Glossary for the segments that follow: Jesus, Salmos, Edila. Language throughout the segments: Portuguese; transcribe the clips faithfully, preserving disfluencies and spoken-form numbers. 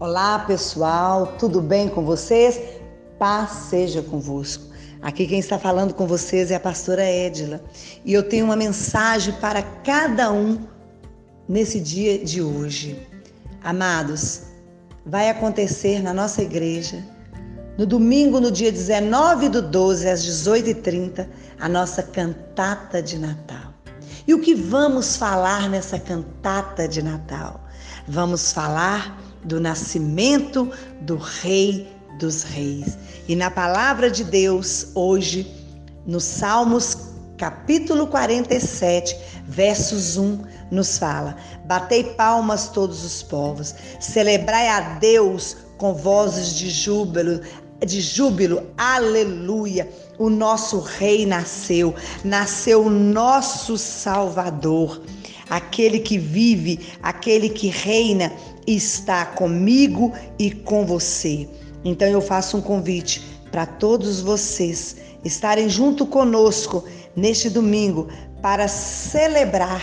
Olá pessoal, tudo bem com vocês? Paz seja convosco. Aqui quem está falando com vocês é a pastora Edila e eu tenho uma mensagem para cada um nesse dia de hoje. Amados, vai acontecer na nossa igreja, no domingo, no dia dezenove do doze, às dezoito e trinta, a nossa cantata de Natal. E o que vamos falar nessa cantata de Natal? Vamos falar do nascimento do Rei dos Reis. E na palavra de Deus, hoje, no Salmos, capítulo quarenta e sete, versos um, nos fala: batei palmas todos os povos, celebrai a Deus com vozes de júbilo, de júbilo, aleluia, o nosso Rei nasceu, nasceu o nosso Salvador. Aquele que vive, aquele que reina, está comigo e com você. Então eu faço um convite para todos vocês estarem junto conosco neste domingo para celebrar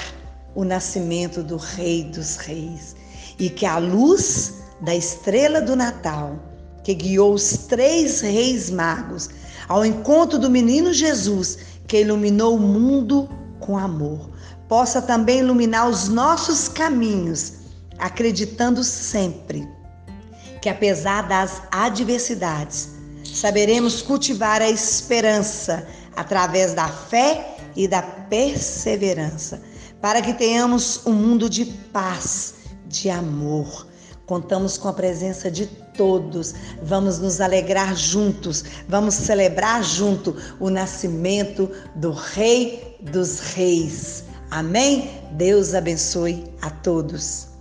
o nascimento do Rei dos Reis. E que a luz da estrela do Natal, que guiou os três reis magos ao encontro do menino Jesus, que iluminou o mundo com amor, possa também iluminar os nossos caminhos, acreditando sempre que, apesar das adversidades, saberemos cultivar a esperança através da fé e da perseverança, para que tenhamos um mundo de paz, de amor. Contamos com a presença de todos, vamos nos alegrar juntos, vamos celebrar junto o nascimento do Rei dos Reis. Amém? Deus abençoe a todos.